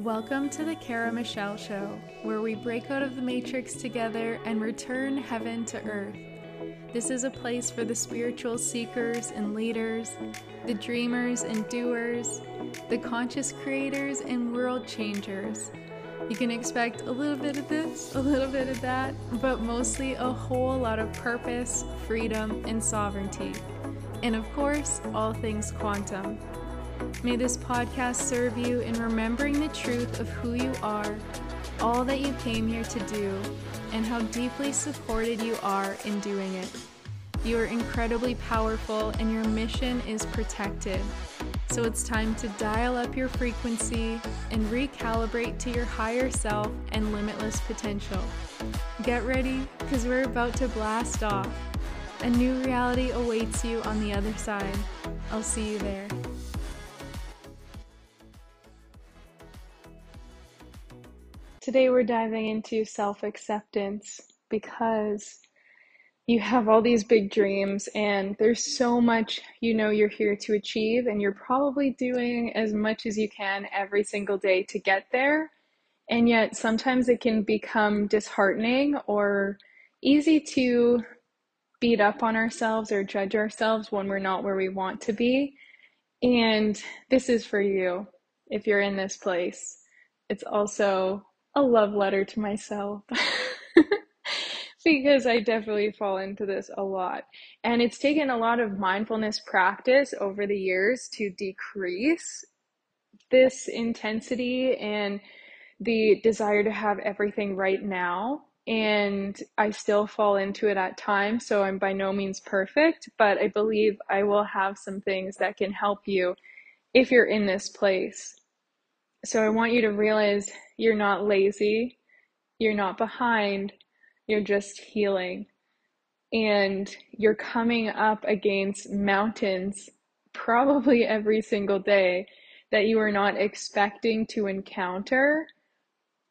Welcome to the Kara Michelle Show, where we break out of the matrix together and return heaven to earth. This is a place for the spiritual seekers and leaders, the dreamers and doers, the conscious creators and world changers. You can expect a little bit of this, a little bit of that, but mostly a whole lot of purpose, freedom, and sovereignty. And of course, all things quantum. May this podcast serve you in remembering the truth of who you are, all that you came here to do, and how deeply supported you are in doing it. You are incredibly powerful and your mission is protected. So it's time to dial up your frequency and recalibrate to your higher self and limitless potential. Get ready, because we're about to blast off. A new reality awaits you on the other side. I'll see you there. Today we're diving into self-acceptance, because you have all these big dreams and there's so much you're here to achieve, and you're probably doing as much as you can every single day to get there. And yet sometimes it can become disheartening or easy to beat up on ourselves or judge ourselves when we're not where we want to be. And this is for you if you're in this place. It's also a love letter to myself because I definitely fall into this a lot. And it's taken a lot of mindfulness practice over the years to decrease this intensity and the desire to have everything right now. And I still fall into it at times, so I'm by no means perfect, but I believe I will have some things that can help you if you're in this place. So I want you to realize you're not lazy, you're not behind, you're just healing. And you're coming up against mountains probably every single day that you are not expecting to encounter,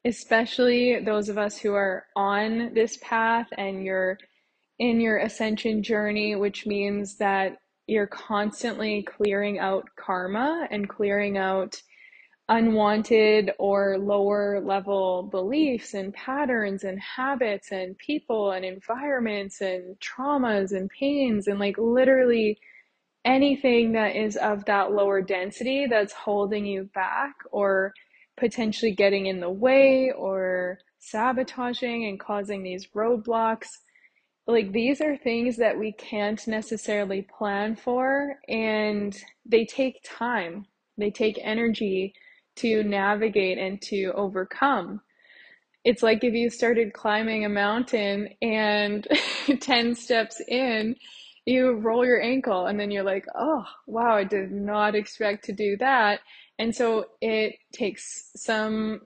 especially those of us who are on this path and you're in your ascension journey, which means that you're constantly clearing out karma and clearing out unwanted or lower level beliefs and patterns and habits and people and environments and traumas and pains and literally anything that is of that lower density that's holding you back or potentially getting in the way or sabotaging and causing these roadblocks. These are things that we can't necessarily plan for, and they take time, they take energy to navigate and to overcome. It's like if you started climbing a mountain and 10 steps in, you roll your ankle and then you're like, oh, wow, I did not expect to do that. And so it takes some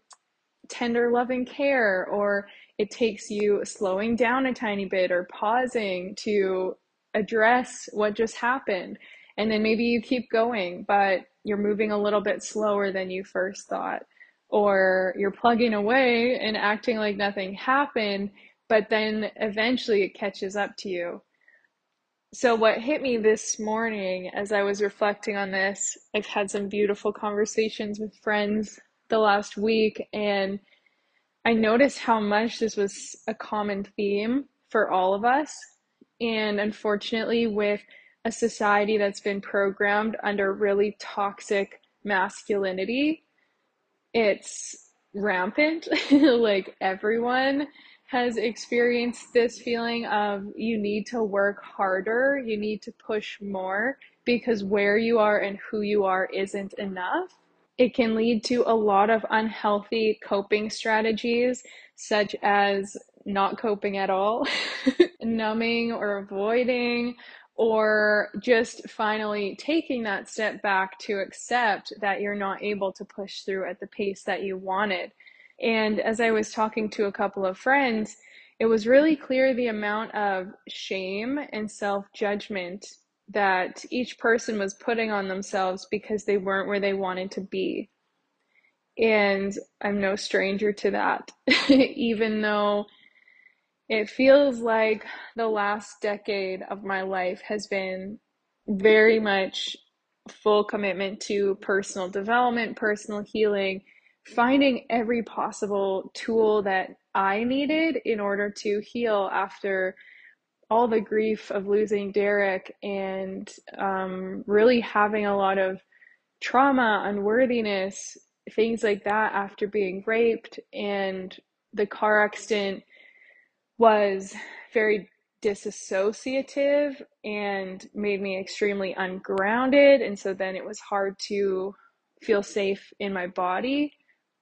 tender loving care, or it takes you slowing down a tiny bit or pausing to address what just happened. And then maybe you keep going, but you're moving a little bit slower than you first thought, or you're plugging away and acting like nothing happened, but then eventually it catches up to you. So what hit me this morning as I was reflecting on this, I've had some beautiful conversations with friends the last week, and I noticed how much this was a common theme for all of us. And unfortunately, with a society that's been programmed under really toxic masculinity, it's rampant. Everyone has experienced this feeling of you need to work harder, you need to push more, because where you are and who you are isn't enough. It can lead to a lot of unhealthy coping strategies, such as not coping at all, numbing or avoiding, or just finally taking that step back to accept that you're not able to push through at the pace that you wanted. And as I was talking to a couple of friends, it was really clear the amount of shame and self-judgment that each person was putting on themselves because they weren't where they wanted to be. And I'm no stranger to that, even though it feels like the last decade of my life has been very much full commitment to personal development, personal healing, finding every possible tool that I needed in order to heal after all the grief of losing Derek, and really having a lot of trauma, unworthiness, things like that after being raped. And the car accident was very disassociative and made me extremely ungrounded. And so then it was hard to feel safe in my body,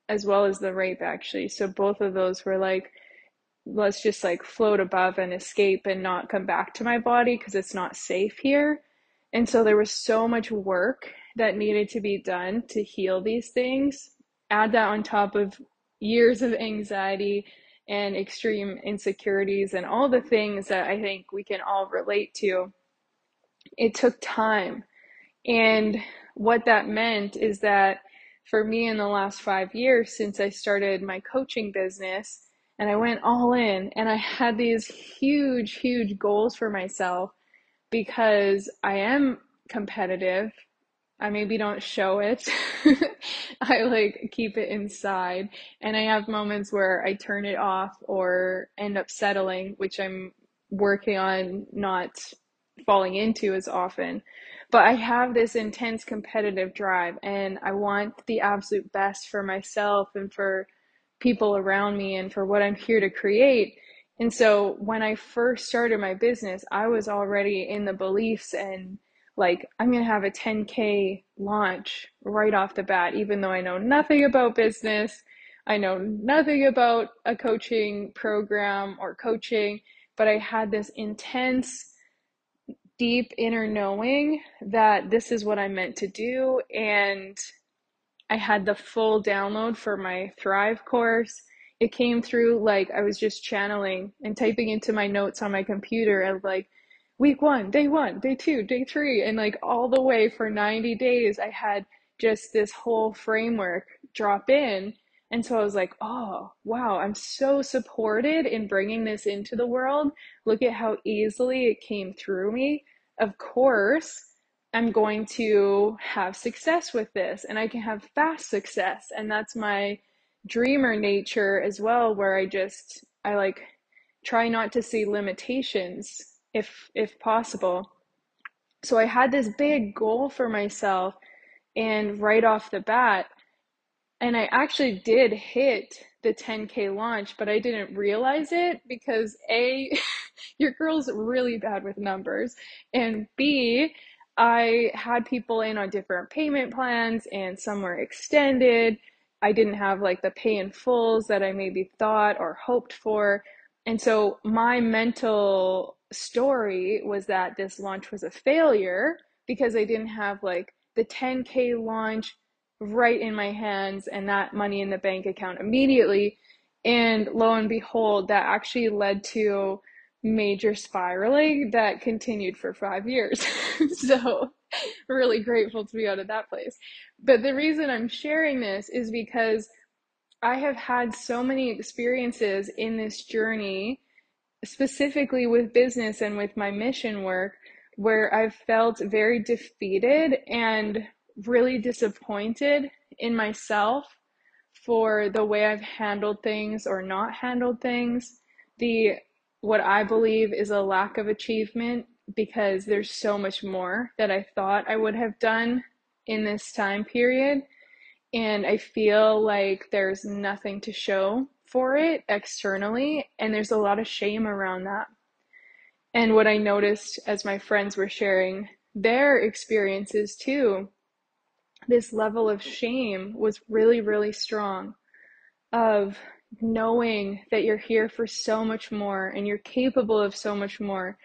as well as the rape, actually. So both of those were like, let's just like float above and escape and not come back to my body because it's not safe here. And so there was so much work that needed to be done to heal these things. Add that on top of years of anxiety and extreme insecurities and all the things that I think we can all relate to. It took time. And what that meant is that for me, in the last 5 years since I started my coaching business, and I went all in, and I had these huge, huge goals for myself, because I am competitive. I maybe don't show it. I like keep it inside, and I have moments where I turn it off or end up settling, which I'm working on not falling into as often. But I have this intense competitive drive, and I want the absolute best for myself and for people around me and for what I'm here to create. And so when I first started my business, I was already in the beliefs and like, I'm going to have a 10K launch right off the bat, even though I know nothing about business. I know nothing about a coaching program or coaching, but I had this intense, deep inner knowing that this is what I'm meant to do. And I had the full download for my Thrive course. It came through like I was just channeling and typing into my notes on my computer of like week 1, day 2, day 3, and like all the way for 90 days, I had just this whole framework drop in. And so I was like, oh, wow, I'm so supported in bringing this into the world. Look at how easily it came through me. Of course, I'm going to have success with this, and I can have fast success. And that's my dreamer nature as well, where I like try not to see limitations if possible. So I had this big goal for myself, and right off the bat, and I actually did hit the 10K launch, but I didn't realize it because A, your girl's really bad with numbers, and B, I had people in on different payment plans and some were extended. I didn't have like the pay in fulls that I maybe thought or hoped for. And so my mental story was that this launch was a failure because I didn't have like the 10K launch right in my hands and that money in the bank account immediately. And lo and behold, that actually led to major spiraling that continued for 5 years. So really grateful to be out of that place. But the reason I'm sharing this is because I have had so many experiences in this journey, specifically with business and with my mission work, where I've felt very defeated and really disappointed in myself for the way I've handled things or not handled things. What I believe is a lack of achievement, because there's so much more that I thought I would have done in this time period. And I feel like there's nothing to show for it externally. And there's a lot of shame around that. And what I noticed as my friends were sharing their experiences too, this level of shame was really, really strong, of knowing that you're here for so much more and you're capable of so much more,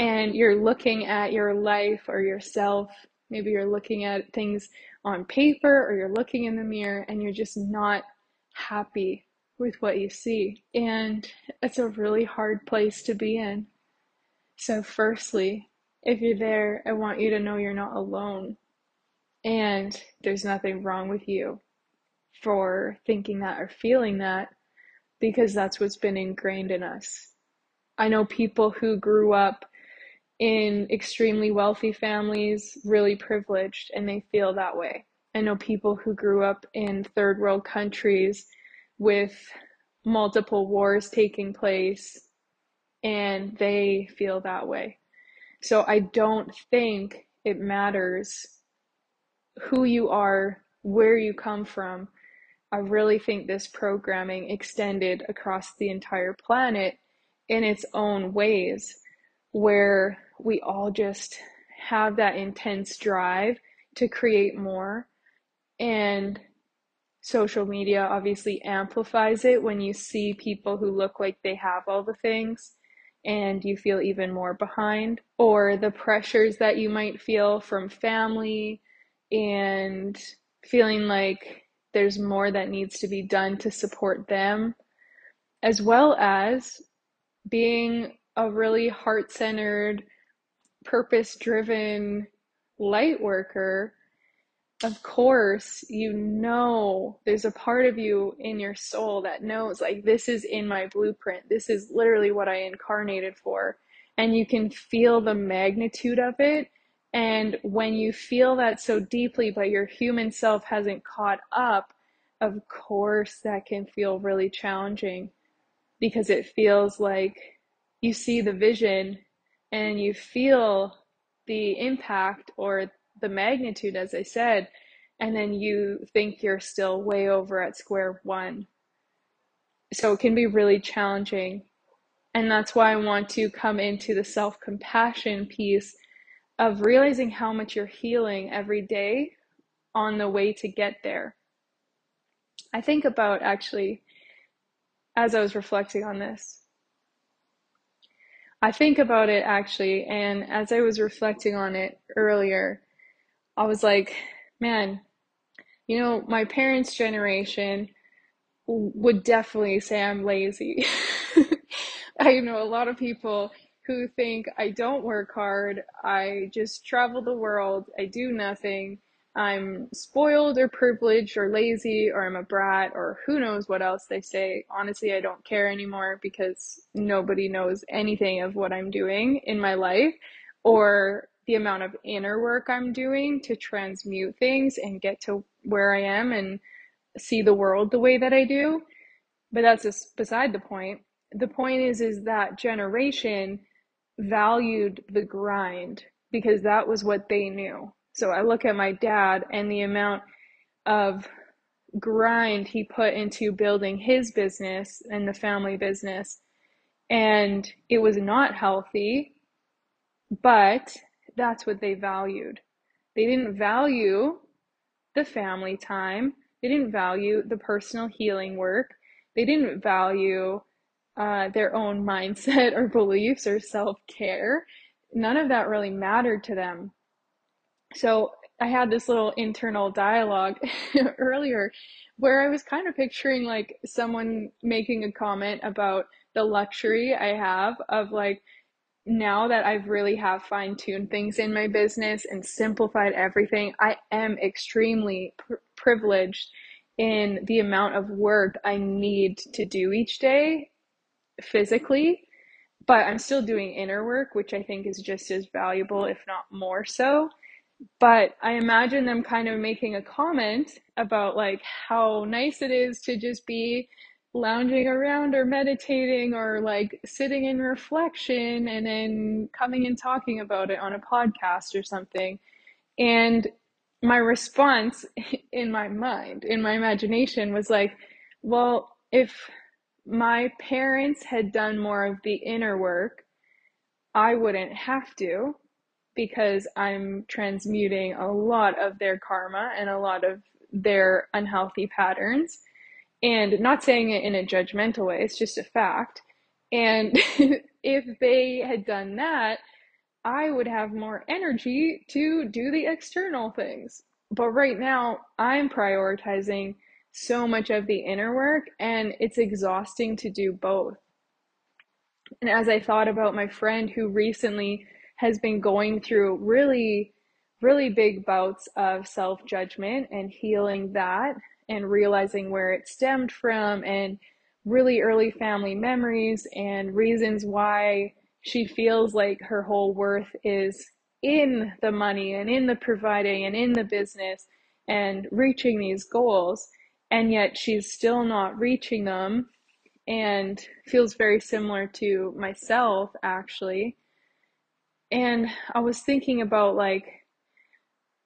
and you're looking at your life or yourself, maybe you're looking at things on paper or you're looking in the mirror and you're just not happy with what you see. And it's a really hard place to be in. So firstly, if you're there, I want you to know you're not alone, and there's nothing wrong with you for thinking that or feeling that, because that's what's been ingrained in us. I know people who grew up in extremely wealthy families, really privileged, and they feel that way. I know people who grew up in third world countries with multiple wars taking place, and they feel that way. So I don't think it matters who you are, where you come from. I really think this programming extended across the entire planet in its own ways, where we all just have that intense drive to create more. And social media obviously amplifies it when you see people who look like they have all the things and you feel even more behind, or the pressures that you might feel from family and feeling like there's more that needs to be done to support them, as well as being a really heart-centered, purpose-driven light worker. Of course, you know, there's a part of you in your soul that knows, like, this is in my blueprint. This is literally what I incarnated for. And you can feel the magnitude of it. And when you feel that so deeply, but your human self hasn't caught up, of course, that can feel really challenging, because it feels like you see the vision and you feel the impact or the magnitude, as I said, and then you think you're still way over at square one. So it can be really challenging. And that's why I want to come into the self-compassion piece of realizing how much you're healing every day on the way to get there. I think about, actually, as I was reflecting on this, I think about it actually, and as I was reflecting on it earlier, I was like, man, you know, my parents' generation would definitely say I'm lazy. I know a lot of people who think I don't work hard, I just travel the world, I do nothing, I'm spoiled or privileged or lazy, or I'm a brat, or who knows what else they say. Honestly, I don't care anymore, because nobody knows anything of what I'm doing in my life or the amount of inner work I'm doing to transmute things and get to where I am and see the world the way that I do. But that's just beside the point. The point is that generation valued the grind, because that was what they knew. So I look at my dad and the amount of grind he put into building his business and the family business, and it was not healthy, but that's what they valued. They didn't value the family time. They didn't value the personal healing work. They didn't value their own mindset or beliefs or self-care. None of that really mattered to them. So I had this little internal dialogue earlier where I was kind of picturing, like, someone making a comment about the luxury I have of, like, now that I've really have fine-tuned things in my business and simplified everything, I am extremely privileged in the amount of work I need to do each day physically, but I'm still doing inner work, which I think is just as valuable, if not more so. But I imagine them kind of making a comment about, like, how nice it is to just be lounging around or meditating or, like, sitting in reflection and then coming and talking about it on a podcast or something. And my response in my mind, in my imagination, was like, well, if my parents had done more of the inner work, I wouldn't have to, because I'm transmuting a lot of their karma and a lot of their unhealthy patterns, and not saying it in a judgmental way, it's just a fact. And if they had done that, I would have more energy to do the external things. But right now, I'm prioritizing so much of the inner work, and it's exhausting to do both. And as I thought about my friend who recently has been going through really, really big bouts of self-judgment and healing that and realizing where it stemmed from and really early family memories and reasons why she feels like her whole worth is in the money and in the providing and in the business and reaching these goals, and yet she's still not reaching them, and feels very similar to myself, actually. And I was thinking about, like,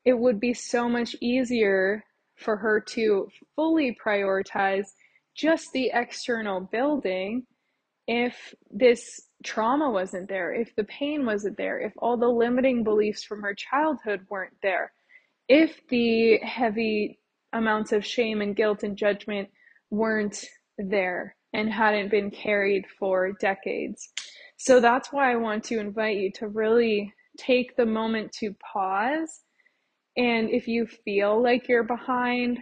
it would be so much easier for her to fully prioritize just the external building if this trauma wasn't there, if the pain wasn't there, if all the limiting beliefs from her childhood weren't there, if the heavy amounts of shame and guilt and judgment weren't there and hadn't been carried for decades. So that's why I want to invite you to really take the moment to pause. And if you feel like you're behind,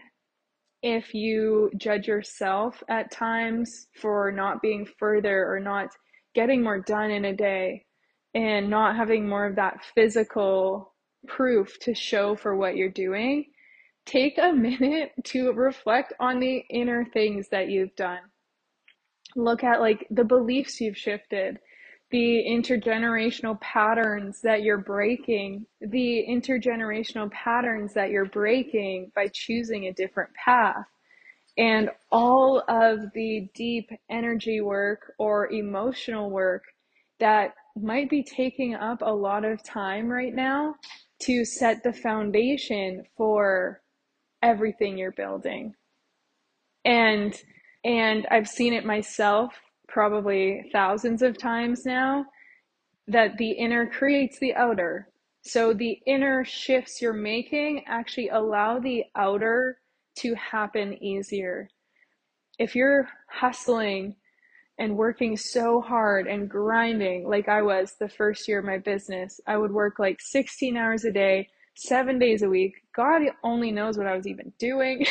if you judge yourself at times for not being further or not getting more done in a day and not having more of that physical proof to show for what you're doing, take a minute to reflect on the inner things that you've done. Look at, like, the beliefs you've shifted, the intergenerational patterns that you're breaking, by choosing a different path, and all of the deep energy work or emotional work that might be taking up a lot of time right now to set the foundation for everything you're building. And I've seen it myself probably thousands of times now, that the inner creates the outer. So the inner shifts you're making actually allow the outer to happen easier. If you're hustling and working so hard and grinding, like I was the first year of my business, I would work like 16 hours a day, 7 days a week. God only knows what I was even doing.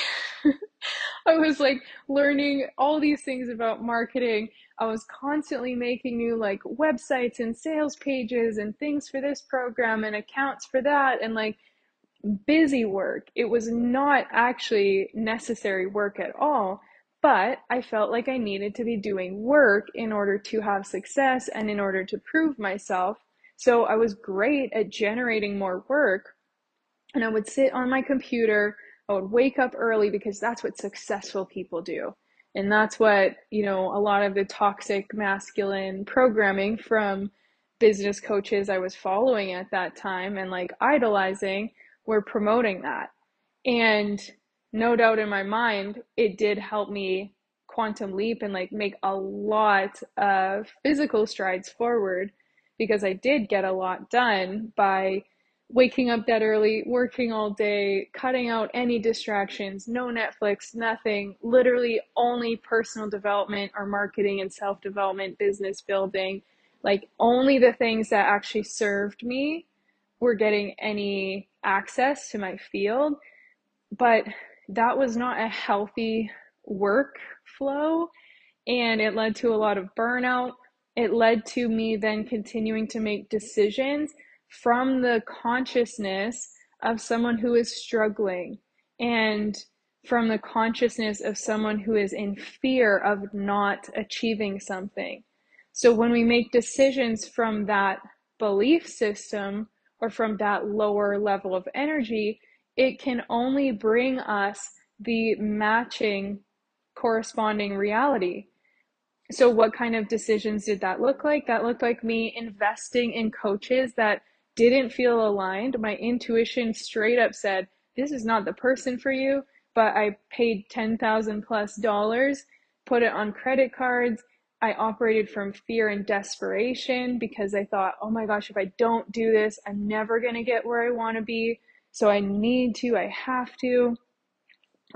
I was like learning all these things about marketing. I was constantly making new like websites and sales pages and things for this program and accounts for that, and like busy work. It was not actually necessary work at all, but I felt like I needed to be doing work in order to have success and in order to prove myself. So I was great at generating more work, and I would sit on my computer. I would wake up early because that's what successful people do. And that's what, you know, a lot of the toxic masculine programming from business coaches I was following at that time and like idolizing were promoting that. And no doubt in my mind, it did help me quantum leap and like make a lot of physical strides forward, because I did get a lot done by waking up that early, working all day, cutting out any distractions, no Netflix, nothing, literally only personal development or marketing and self-development, business building. Like only the things that actually served me were getting any access to my field. But that was not a healthy workflow, and it led to a lot of burnout. It led to me then continuing to make decisions from the consciousness of someone who is struggling, and from the consciousness of someone who is in fear of not achieving something. So when we make decisions from that belief system or from that lower level of energy, it can only bring us the matching corresponding reality. So what kind of decisions did that look like? That looked like me investing in coaches that didn't feel aligned. My intuition straight up said, this is not the person for you, but I paid $10,000+, put it on credit cards. I operated from fear and desperation because I thought, oh my gosh, if I don't do this, I'm never going to get where I want to be. So I have to.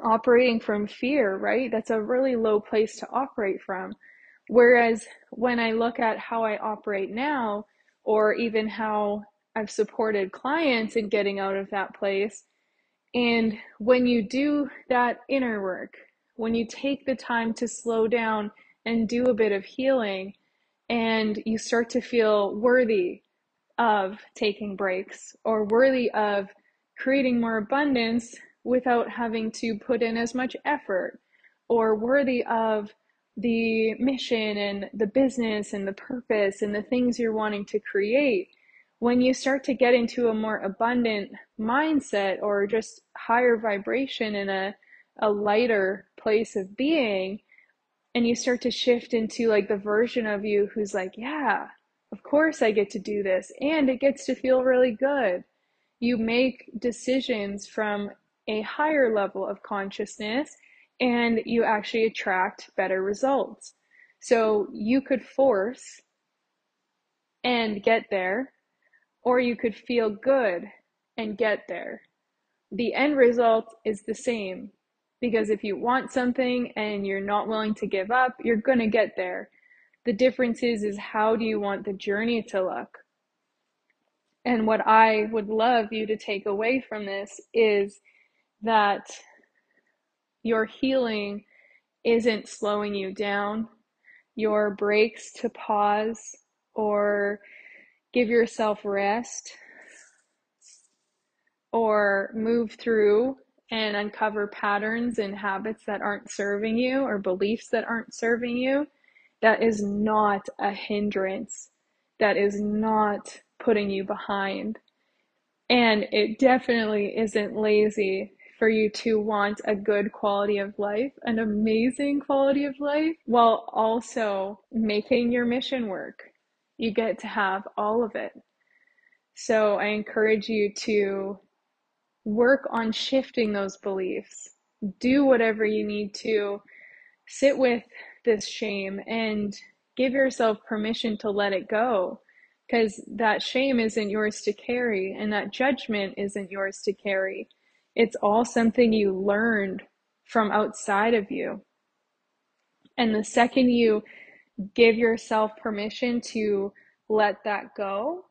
Operating from fear, right? That's a really low place to operate from. Whereas when I look at how I operate now, or even how I've supported clients in getting out of that place. And when you do that inner work, when you take the time to slow down and do a bit of healing, and you start to feel worthy of taking breaks or worthy of creating more abundance without having to put in as much effort, or worthy of the mission and the business and the purpose and the things you're wanting to create, when you start to get into a more abundant mindset or just higher vibration in a lighter place of being, and you start to shift into like the version of you who's like, yeah, of course I get to do this, and it gets to feel really good. You make decisions from a higher level of consciousness, and you actually attract better results. So you could force and get there, or you could feel good and get there. The end result is the same, because if you want something and you're not willing to give up, you're going to get there. The difference is how do you want the journey to look? And what I would love you to take away from this is that your healing isn't slowing you down. Your breaks to pause or give yourself rest or move through and uncover patterns and habits that aren't serving you or beliefs that aren't serving you, that is not a hindrance. That is not putting you behind. And it definitely isn't lazy for you to want a good quality of life, an amazing quality of life, while also making your mission work. You get to have all of it. So I encourage you to work on shifting those beliefs. Do whatever you need to. Sit with this shame and give yourself permission to let it go, because that shame isn't yours to carry and that judgment isn't yours to carry. It's all something you learned from outside of you. And the second you give yourself permission to let that go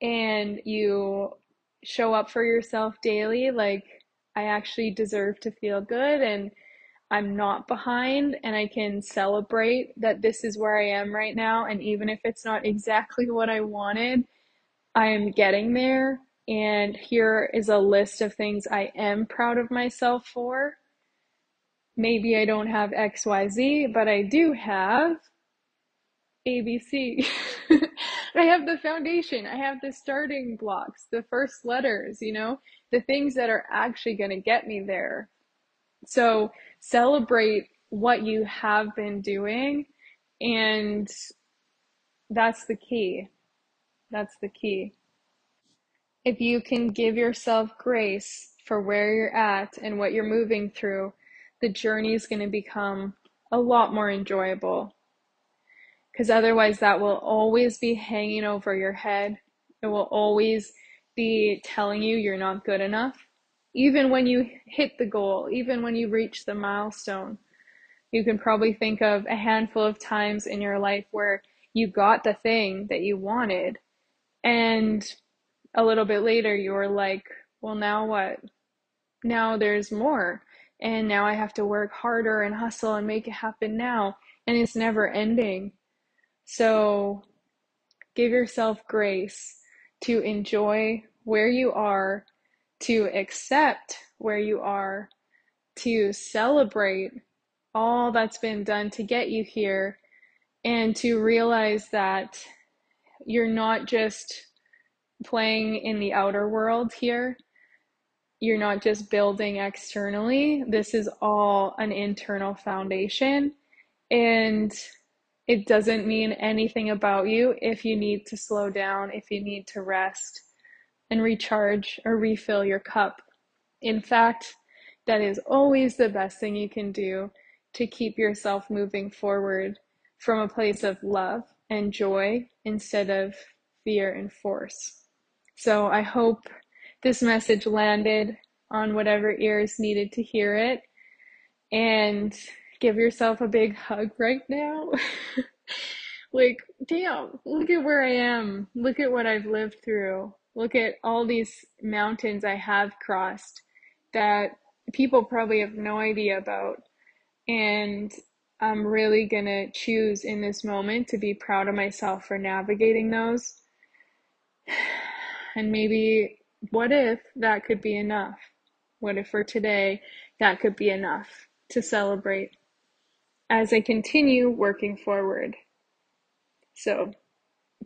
and you show up for yourself daily, like, I actually deserve to feel good and I'm not behind, and I can celebrate that this is where I am right now, and even if it's not exactly what I wanted, I am getting there, and here is a list of things I am proud of myself for. Maybe I don't have XYZ, but I do have ABC. I have the foundation, I have the starting blocks, the first letters, you know, the things that are actually going to get me there. So celebrate what you have been doing, and that's the key. That's the key. If you can give yourself grace for where you're at and what you're moving through, the journey is going to become a lot more enjoyable, because otherwise that will always be hanging over your head. It will always be telling you you're not good enough. Even when you hit the goal, even when you reach the milestone, you can probably think of a handful of times in your life where you got the thing that you wanted, and a little bit later you were like, well, now what? Now there's more, and now I have to work harder and hustle and make it happen now, and it's never ending. So give yourself grace to enjoy where you are, to accept where you are, to celebrate all that's been done to get you here, and to realize that you're not just playing in the outer world here. You're not just building externally. This is all an internal foundation, and it doesn't mean anything about you if you need to slow down, if you need to rest and recharge or refill your cup. In fact, that is always the best thing you can do to keep yourself moving forward from a place of love and joy instead of fear and force. So I hope this message landed on whatever ears needed to hear it, and give yourself a big hug right now. Like, damn, look at where I am. Look at what I've lived through. Look at all these mountains I have crossed that people probably have no idea about. And I'm really going to choose in this moment to be proud of myself for navigating those. And maybe, what if that could be enough? What if for today that could be enough to celebrate as I continue working forward? So,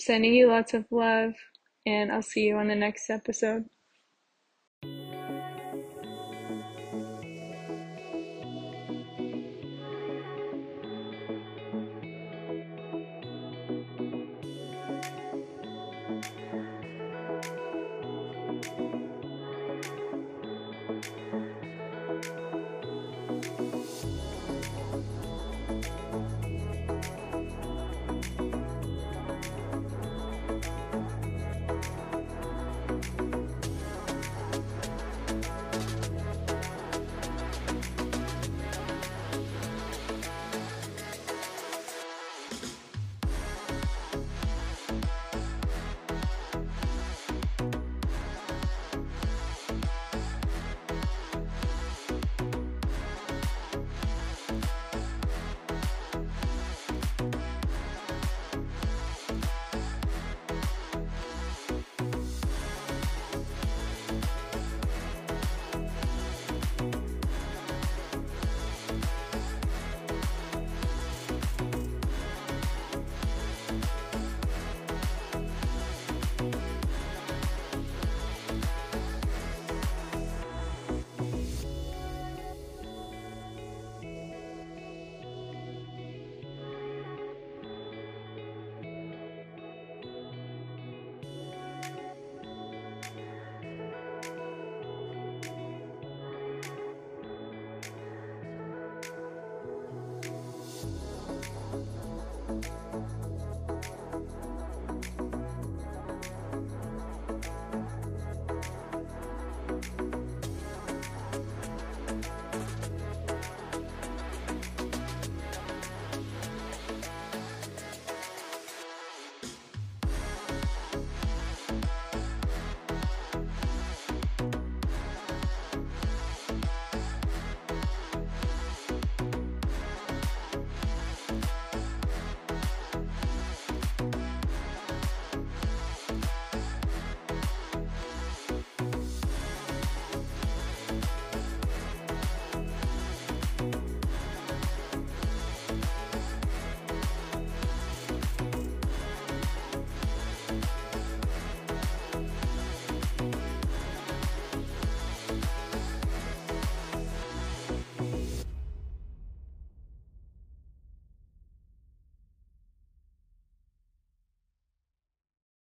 sending you lots of love. and I'll see you on the next episode.